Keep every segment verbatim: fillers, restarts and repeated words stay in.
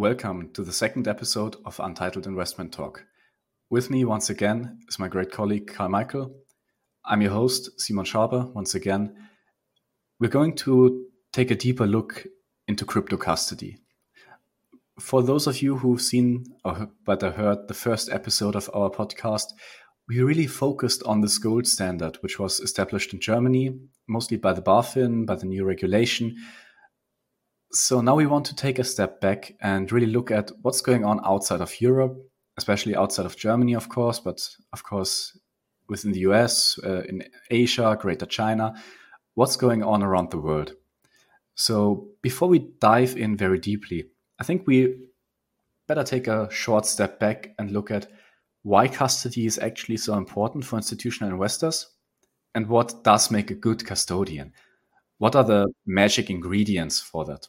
Welcome to the second episode of Untitled Investment Talk. With me once again is my great colleague Karl Michael. I'm your host, Simon Schaber, once again. We're going to take a deeper look into crypto custody. For those of you who've seen or better heard the first episode of our podcast, we really focused on this gold standard, which was established in Germany, mostly by the BaFin, by the new regulation. So now we want to take a step back and really look at what's going on outside of Europe, especially outside of Germany, of course, but of course, within the U S, uh, in Asia, Greater China, what's going on around the world. So before we dive in very deeply, I think we better take a short step back and look at why custody is actually so important for institutional investors and what does make a good custodian. What are the magic ingredients for that?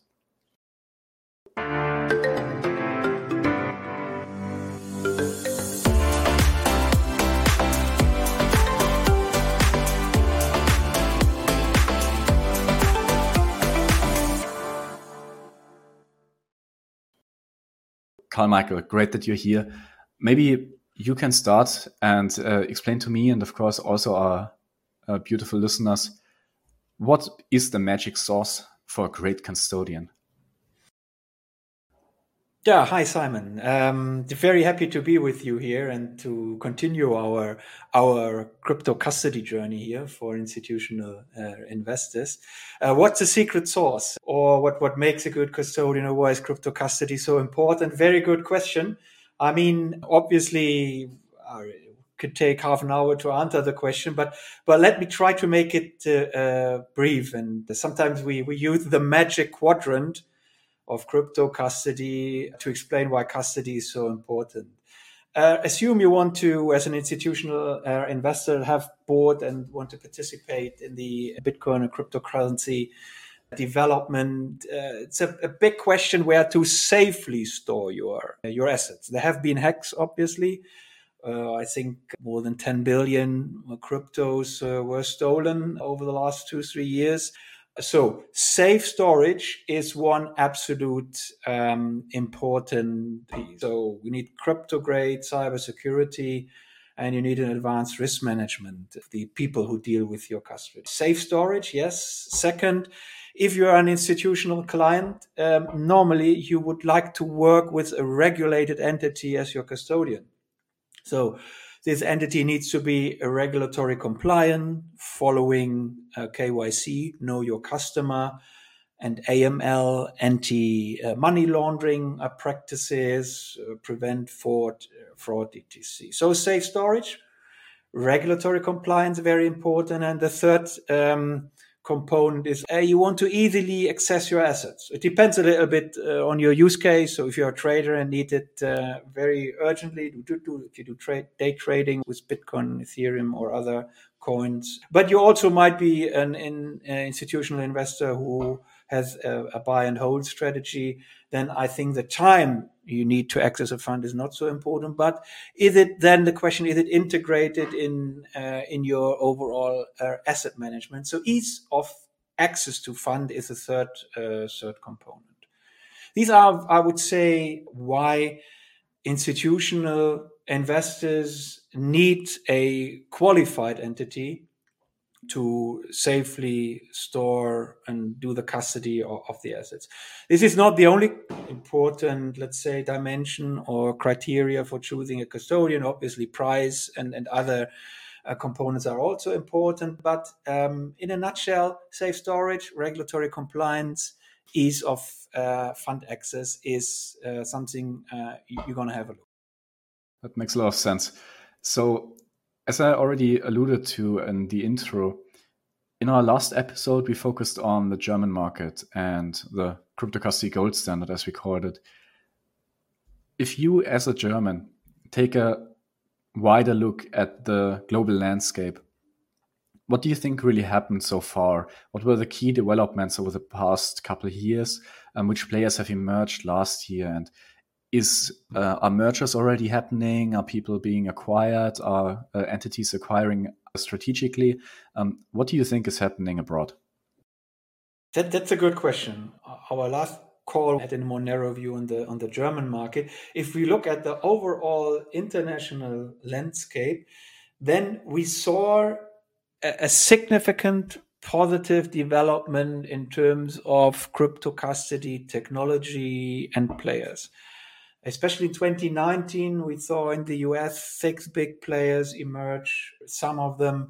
Karl Michael, great that you're here. Maybe you can start and uh, explain to me and, of course, also our uh, beautiful listeners, what is the magic sauce for a great custodian? Yeah, hi, Simon. Um, very happy to be with you here and to continue our our crypto custody journey here for institutional uh, investors. Uh, what's the secret sauce, or what, what makes a good custodian, or why is crypto custody so important? Very good question. I mean, obviously, uh, could take half an hour to answer the question, but but let me try to make it uh, uh, brief. And sometimes we, we use the magic quadrant of crypto custody to explain why custody is so important. Uh, assume you want to, as an institutional uh, investor, have bought and want to participate in the Bitcoin and cryptocurrency development. Uh, it's a, a big question where to safely store your, your assets. There have been hacks, obviously. Uh, I think more than ten billion cryptos uh, were stolen over the last two, three years. So safe storage is one absolute um, important piece. So we need crypto-grade cybersecurity, and you need an advanced risk management of the people who deal with your custody. Safe storage, yes. Second, if you're an institutional client, um, normally you would like to work with a regulated entity as your custodian. So this entity needs to be regulatory compliant, following uh, K Y C, know your customer, and A M L, anti-money laundering uh, practices, uh, prevent fraud, uh, fraud, et cetera. So safe storage, regulatory compliance, very important. And the third um, component is uh, you want to easily access your assets. It depends a little bit uh, on your use case. So if you're a trader and need it uh, very urgently, do, do, if you do trade day trading with Bitcoin, Ethereum, or other coins. But you also might be an, an uh, institutional investor who has a, a buy and hold strategy. Then I think the time you need to access a fund is not so important. But is it then the question, is it integrated in uh, in your overall uh, asset management? So ease of access to fund is a third uh, third component. These are, I would say, why institutional investors need a qualified entity to safely store and do the custody of, of the assets. This is not the only important, let's say, dimension or criteria for choosing a custodian. Obviously, price and, and other uh, components are also important. But um, in a nutshell, safe storage, regulatory compliance, ease of uh, fund access is uh, something uh, you're going to have a look. That makes a lot of sense. So, as I already alluded to in the intro, in our last episode, we focused on the German market and the crypto custody gold standard, as we called it. If you, as a German, take a wider look at the global landscape, what do you think really happened so far? What were the key developments over the past couple of years? Um, which players have emerged last year? And Is uh, are mergers already happening? Are people being acquired? Are uh, entities acquiring strategically? Um, what do you think is happening abroad? That, that's a good question. Our last Karl had a more narrow view on the on the German market. If we look at the overall international landscape, then we saw a, a significant positive development in terms of crypto custody technology and players. Especially in twenty nineteen, we saw in the U S six big players emerge. Some of them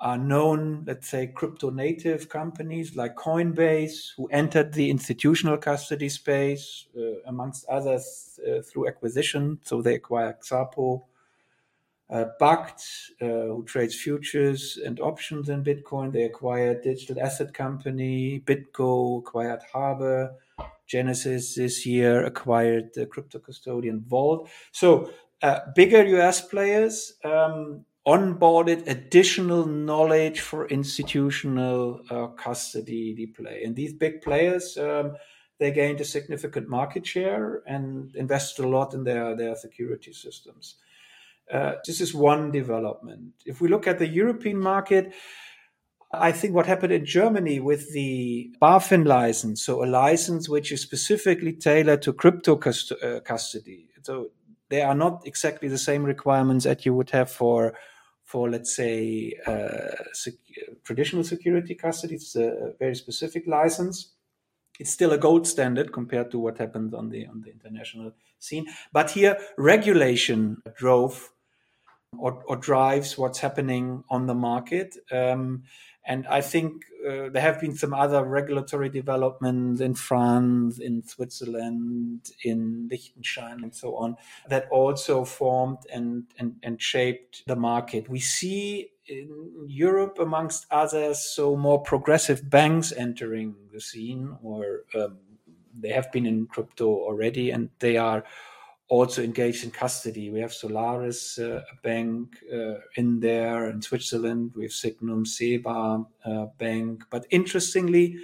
are known, let's say, crypto native companies like Coinbase, who entered the institutional custody space, uh, amongst others, uh, through acquisition. So they acquired Xapo, uh, Bakkt, uh, who trades futures and options in Bitcoin. They acquired digital asset company, BitGo, acquired Harbor. Genesis this year acquired the crypto custodian Vault. So uh, bigger U S players um, onboarded additional knowledge for institutional uh, custody play. And these big players, um, they gained a significant market share and invested a lot in their, their security systems. Uh, this is one development. If we look at the European market, I think what happened in Germany with the BaFin license, so a license which is specifically tailored to crypto cust- uh, custody. So there are not exactly the same requirements that you would have for, for let's say, uh, sec- traditional security custody. It's a very specific license. It's still a gold standard compared to what happened on the on the international scene. But here, regulation drove or, or drives what's happening on the market. Um, And I think uh, there have been some other regulatory developments in France, in Switzerland, in Liechtenstein, and so on, that also formed and, and, and shaped the market. We see in Europe, amongst others, so more progressive banks entering the scene, or um, they have been in crypto already, and they are also engaged in custody. We have Solaris, uh, a bank uh, in there in Switzerland. We have Signum, Seba uh, bank. But interestingly,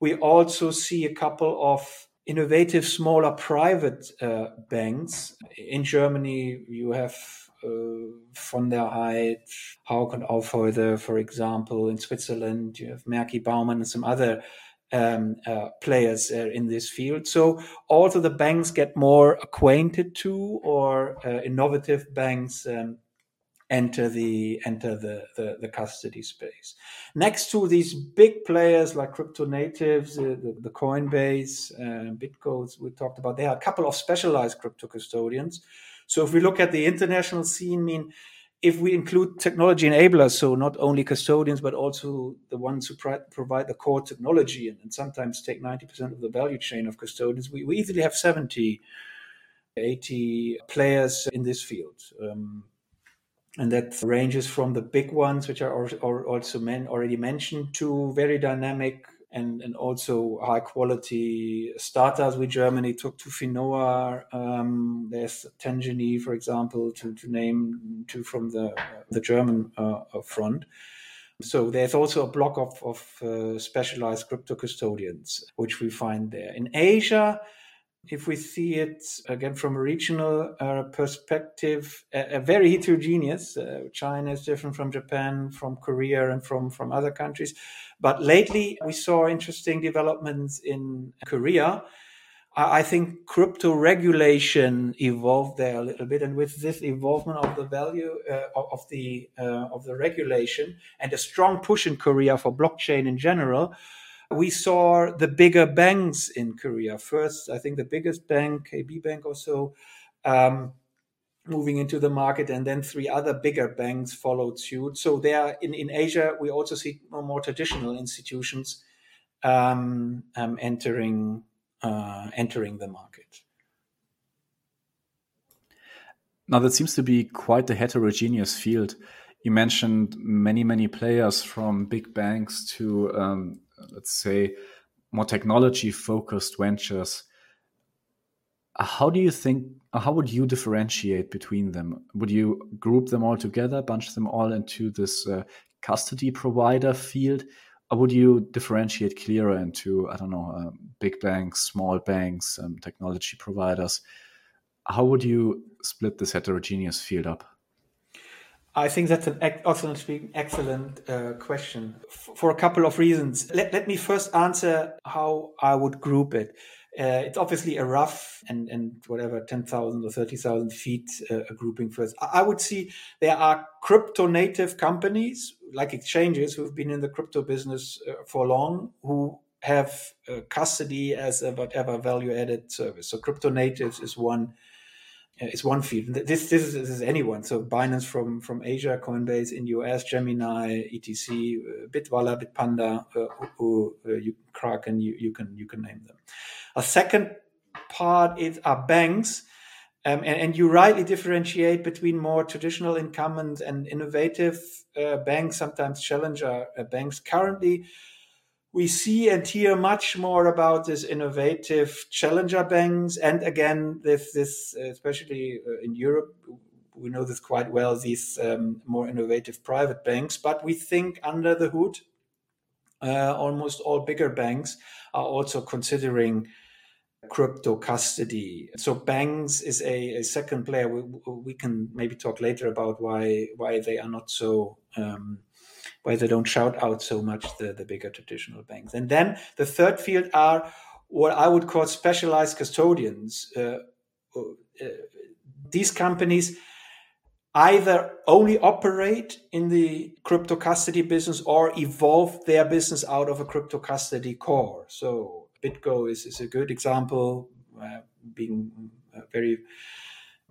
we also see a couple of innovative, smaller private uh, banks. In Germany, you have uh, von der Heid, Hauk und Aufheide, for example. In Switzerland, you have Merky Baumann and some other Um, uh, players uh, in this field. So also the banks get more acquainted to, or uh, innovative banks um, enter the enter the, the, the custody space. Next to these big players like crypto natives, uh, the, the Coinbase, uh, BitGo we talked about, there are a couple of specialized crypto custodians. So if we look at the international scene, I mean, if we include technology enablers, so not only custodians, but also the ones who pr- provide the core technology and, and sometimes take ninety percent of the value chain of custodians, we, we easily have seventy, eighty players in this field. Um, and that ranges from the big ones, which are, are also men, already mentioned, to very dynamic and, and also high quality startups. We Germany took to FINOA. Um, there's Tangany, for example, to, to name two from the the German uh, front. So there's also a block of of uh, specialized crypto custodians, which we find there in Asia. If we see it again from a regional uh, perspective, a, a very heterogeneous. Uh, China is different from Japan, from Korea, and from, from other countries. But lately, we saw interesting developments in Korea. I, I think crypto regulation evolved there a little bit, and with this evolvement of the value uh, of the uh, of the regulation and a strong push in Korea for blockchain in general, we saw the bigger banks in Korea. First, I think the biggest bank, K B Bank or so, um, moving into the market, and then three other bigger banks followed suit. So there in, in Asia, we also see more, more traditional institutions um, um, entering uh, entering the market. Now, that seems to be quite a heterogeneous field. You mentioned many, many players from big banks to um, let's say, more technology-focused ventures. How do you think, how would you differentiate between them? Would you group them all together, bunch them all into this uh, custody provider field? Or would you differentiate clearer into, I don't know, uh, big banks, small banks, um, technology providers? How would you split this heterogeneous field up? I think that's an excellent, speaking, excellent uh, question F for a couple of reasons. Let, let me first answer how I would group it. Uh, it's obviously a rough and, and whatever, ten thousand or thirty thousand feet uh, a grouping first. I, I would see there are crypto native companies like exchanges who've been in the crypto business uh, for long, who have uh, custody as a whatever value added service. So crypto natives is one. It's one field. This, this, is, this is anyone. So Binance from, from Asia, Coinbase in U S, Gemini, et cetera, uh, Bitwala, Bitpanda, uh, who, uh, you, Kraken, you, you, can, you can name them. A second part is our banks. Um, and, and you rightly differentiate between more traditional incumbents and innovative uh, banks, sometimes challenger uh, banks. Currently, we see and hear much more about this innovative challenger banks. And again, this, this especially in Europe, we know this quite well, these um, more innovative private banks. But we think under the hood, uh, almost all bigger banks are also considering crypto custody. So banks is a, a second player. We, we can maybe talk later about why, why they are not so... Um, why they don't shout out so much the, the bigger traditional banks. And then the third field are what I would call specialized custodians. Uh, uh, these companies either only operate in the crypto custody business or evolve their business out of a crypto custody core. So BitGo is, is a good example, uh, being very...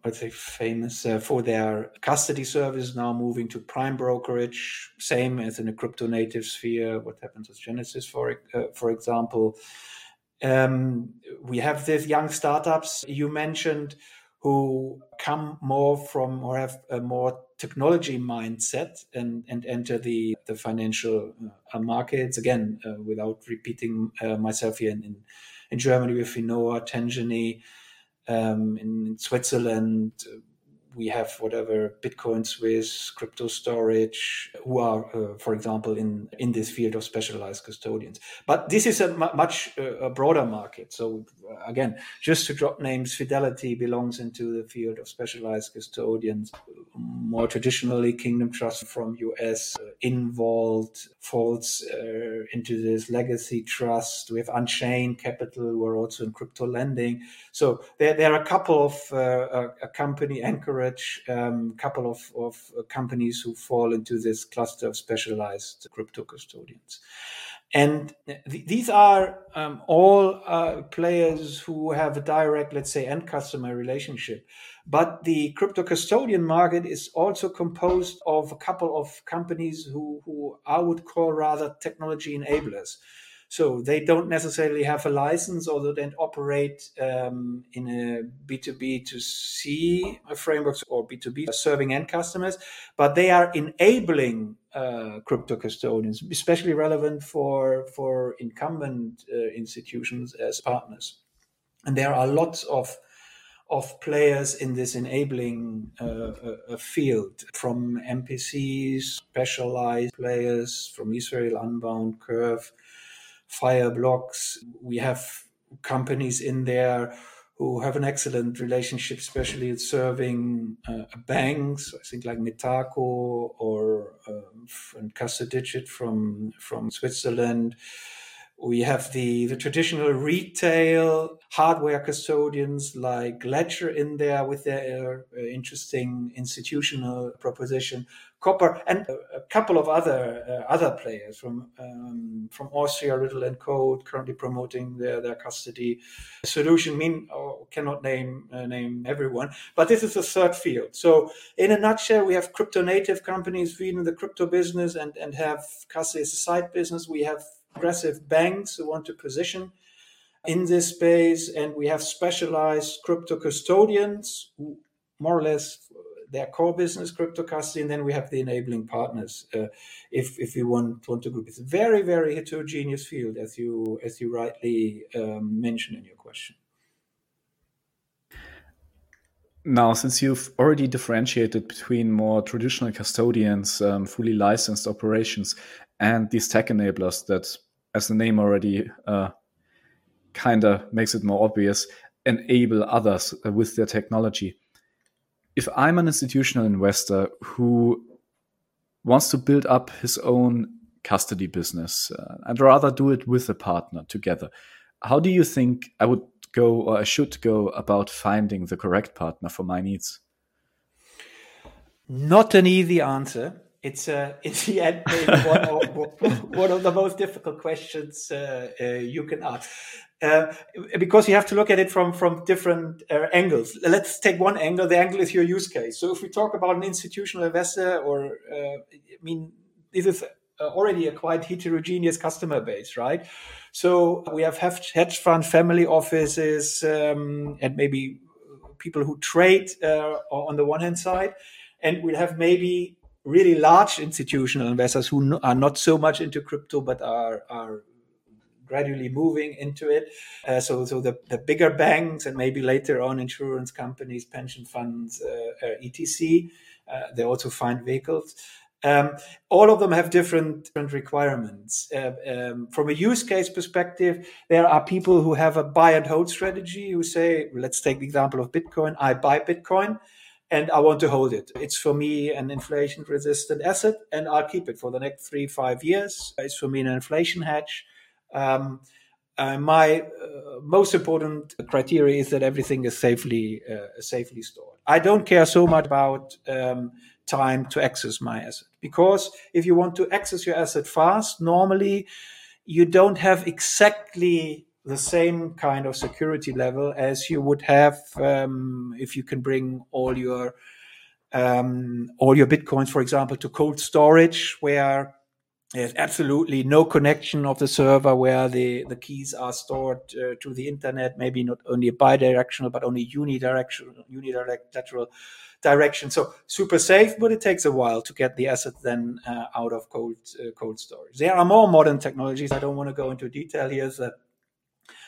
I'd say famous uh, for their custody service, now moving to prime brokerage, same as in a crypto native sphere, what happens with Genesis, for uh, for example. Um, we have these young startups you mentioned who come more from or have a more technology mindset and, and enter the, the financial uh, markets. Again, uh, without repeating uh, myself here in, in, in Germany with FINOA, Tangany. Um, in, in Switzerland, uh, we have whatever Bitcoin Swiss, crypto storage, who are, uh, for example, in, in this field of specialized custodians. But this is a much uh, a broader market. So uh, again, just to drop names, Fidelity belongs into the field of specialized custodians. More traditionally, Kingdom Trust from U S, uh, Involved falls uh, into this legacy trust. We have Unchained Capital. We're also in crypto lending. So there, there are a couple of uh, a company Anchorage, um, couple of, of companies who fall into this cluster of specialized crypto custodians. And th these are um, all uh, players who have a direct, let's say, end customer relationship. But the crypto custodian market is also composed of a couple of companies who, who I would call rather technology enablers. So they don't necessarily have a license, although they operate um, in a B two B to C frameworks or B two B serving end customers, but they are enabling uh, crypto custodians, especially relevant for, for incumbent uh, institutions as partners. And there are lots of of players in this enabling uh, uh, field, from M P Cs, specialized players, from Israel, Unbound, Curve, Fireblocks. We have companies in there who have an excellent relationship, especially serving uh, banks, I think like Metaco or uh, and Casa Digit from, from Switzerland. We have the, the traditional retail hardware custodians like Ledger in there with their uh, interesting institutional proposition, Copper, and a, a couple of other uh, other players from um, from Austria, Riddle and Co. currently promoting their, their custody solution. I mean, oh, cannot name uh, name everyone, but this is the third field. So in a nutshell, we have crypto native companies feeding the crypto business and, and have custody as a side business. We have aggressive banks who want to position in this space, and we have specialized crypto custodians who more or less their core business crypto custody, and then we have the enabling partners uh, if if we want want to group. It's a very very heterogeneous field, as you as you rightly um, mentioned in your question. Now, since you've already differentiated between more traditional custodians, um, fully licensed operations, and these tech enablers that, as the name already uh, kind of makes it more obvious, enable others with their technology. If I'm an institutional investor who wants to build up his own custody business. Uh, I'd rather do it with a partner together. How do you think I would go, or I should go about finding the correct partner for my needs? Not an easy answer. It's uh, in the end maybe one, of, one of the most difficult questions uh, uh, you can ask, uh, because you have to look at it from from different uh, angles. Let's take one angle. The angle is your use case. So if we talk about an institutional investor, or uh, I mean, this is already a quite heterogeneous customer base, right? So we have hedge fund, family offices, um, and maybe people who trade uh, on the one hand side, and we'll have maybe really large institutional investors who no, are not so much into crypto, but are, are gradually moving into it. Uh, so so the, the bigger banks, and maybe later on insurance companies, pension funds, uh, et cetera. Uh, they also find vehicles. Um, all of them have different, different requirements. Uh, um, from a use case perspective, there are people who have a buy and hold strategy, who say, let's take the example of Bitcoin. I buy Bitcoin and I want to hold it. It's for me an inflation-resistant asset, and I'll keep it for the next three, five years. It's for me an inflation hedge. Um, uh, my uh, most important criteria is that everything is safely uh, safely stored. I don't care so much about um, time to access my asset, because if you want to access your asset fast, normally you don't have exactly the same kind of security level as you would have um, if you can bring all your um, all your bitcoins, for example, to cold storage, where there's absolutely no connection of the server, where the the keys are stored uh, to the internet. Maybe not only bidirectional, but only unidirectional, unidirectional direction. So super safe, but it takes a while to get the asset then uh, out of cold uh, cold storage. There are more modern technologies. I don't want to go into detail here. So that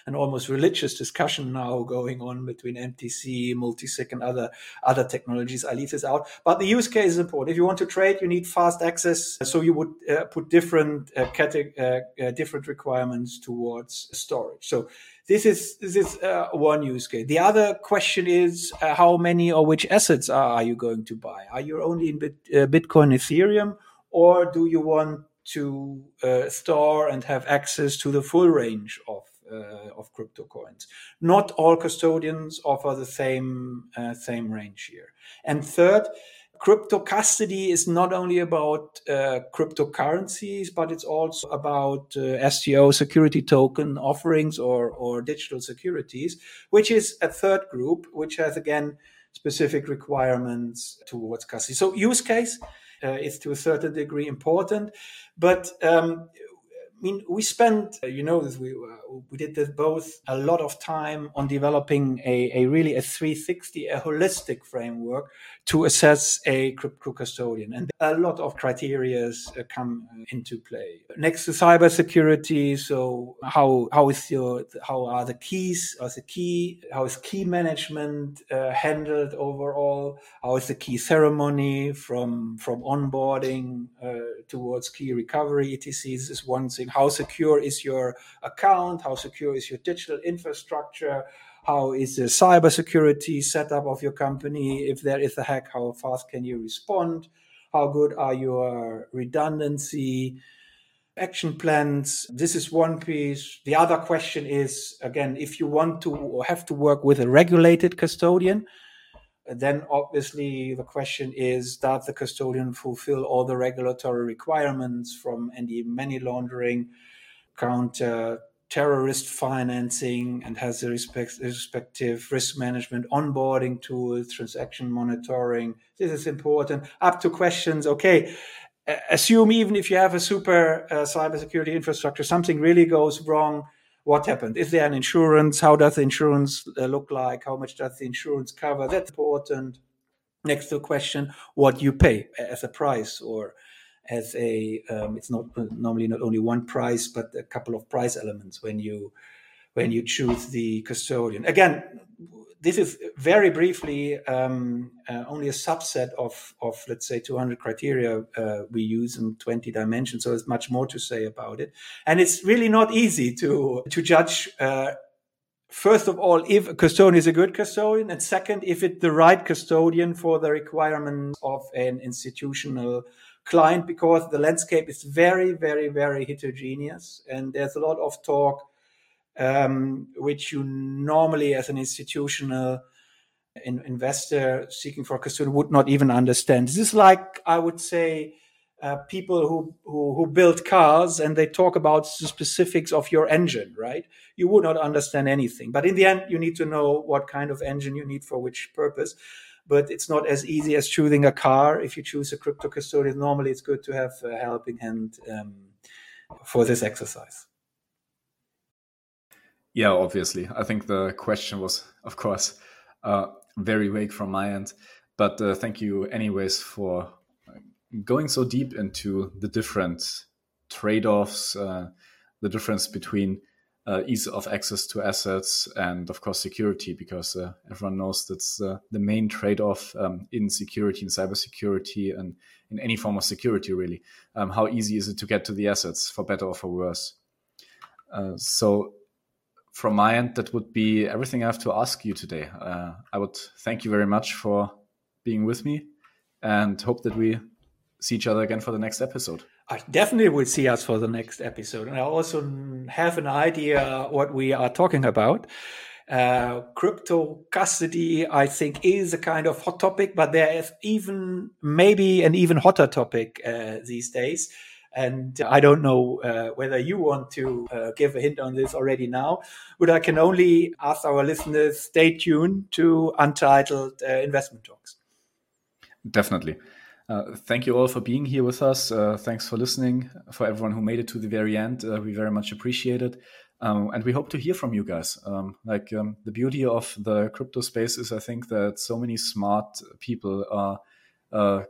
an almost religious discussion now going on between M T C, multisig, and other other technologies. I leave this out, but the use case is important. If you want to trade, you need fast access, so you would uh, put different uh, uh, uh, different requirements towards storage. So this is this is uh, one use case. The other question is uh, how many or which assets are, are you going to buy? Are you only in bit, uh, Bitcoin, Ethereum, or do you want to uh, store and have access to the full range of Uh, of crypto coins? Not all custodians offer the same uh, same range here. And third, crypto custody is not only about uh, cryptocurrencies, but it's also about uh, S T O, security token offerings, or or digital securities, which is a third group, which has again specific requirements towards custody. So use case uh, is to a certain degree important, but um, I mean, we spent, you know, this, we uh, we did this both a lot of time on developing a, a really a three sixty, a holistic framework to assess a crypto custodian. And a lot of criteria uh, come into play. Next to cybersecurity, so how how is your how are the keys? Are the key how is key management uh, handled overall? How is the key ceremony from from onboarding uh, towards key recovery? et cetera. This is one thing. How secure is your account? How secure is your digital infrastructure? How is the cybersecurity setup of your company? If there is a hack, how fast can you respond? How good are your redundancy action plans? This is one piece. The other question is, again, if you want to or have to work with a regulated custodian, then obviously the question is, does the custodian fulfill all the regulatory requirements from any money laundering, counter terrorist financing, and has the respect, respective risk management, onboarding tools, transaction monitoring? This is important. Up to questions, okay, assume even if you have a super uh, cybersecurity infrastructure, something really goes wrong. What happened? Is there an insurance? How does the insurance uh, look like? How much does the insurance cover? That's important. Next to the question, what you pay as a price, or as a, um, it's not normally not only one price, but a couple of price elements when you, when you choose the custodian. Again, this is very briefly um, uh, only a subset of, of, let's say, two hundred criteria uh, we use in twenty dimensions. So there's much more to say about it. And it's really not easy to, to judge, uh, first of all, if a custodian is a good custodian, and second, if it's the right custodian for the requirements of an institutional client because the landscape is very, very, very heterogeneous. And there's a lot of talk, um, which you normally as an institutional in, investor seeking for a custodian would not even understand. This is like, I would say, uh, people who, who, who build cars and they talk about the specifics of your engine, right? You would not understand anything. But in the end, you need to know what kind of engine you need for which purpose. But it's not as easy as choosing a car. If you choose a crypto custodian, normally it's good to have a helping hand um, for this exercise. Yeah, obviously. I think the question was, of course, uh, very vague from my end. But uh, thank you anyways for going so deep into the different trade-offs, uh, the difference between Uh, ease of access to assets and, of course, security, because uh, everyone knows that's uh, the main trade-off um, in security and cybersecurity and in any form of security, really. Um, how easy is it to get to the assets, for better or for worse? Uh, so from my end, that would be everything I have to ask you today. Uh, I would thank you very much for being with me and hope that we see each other again for the next episode. I definitely will see us for the next episode. And I also have an idea what we are talking about. Uh, crypto custody, I think, is a kind of hot topic, but there is even maybe an even hotter topic uh, these days. And I don't know uh, whether you want to uh, give a hint on this already now, but I can only ask our listeners, stay tuned to Untitled uh, Investment Talks. Definitely. Uh, thank you all for being here with us. Uh, thanks for listening. For everyone who made it to the very end, uh, we very much appreciate it. Um, and we hope to hear from you guys. Um, like um, the beauty of the crypto space is, I think, that so many smart people are uh,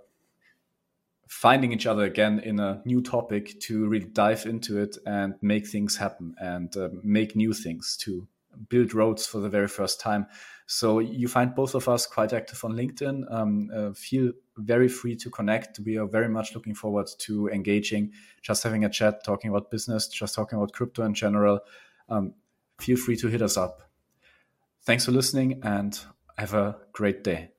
finding each other again in a new topic to really dive into it and make things happen and uh, make new things to build roads for the very first time. So you find both of us quite active on LinkedIn. Um, uh, feel very free to connect. We are very much looking forward to engaging, just having a chat, talking about business, just talking about crypto in general. Um, feel free to hit us up. Thanks for listening and have a great day.